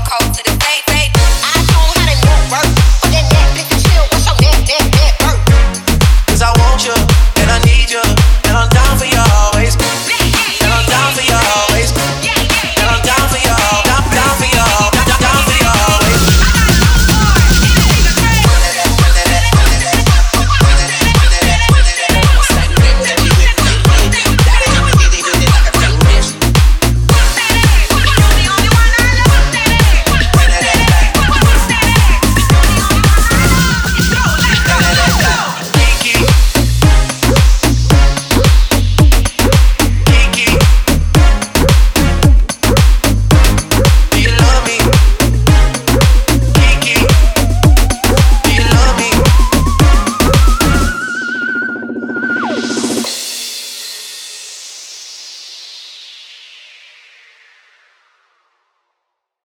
cold, cold to the day.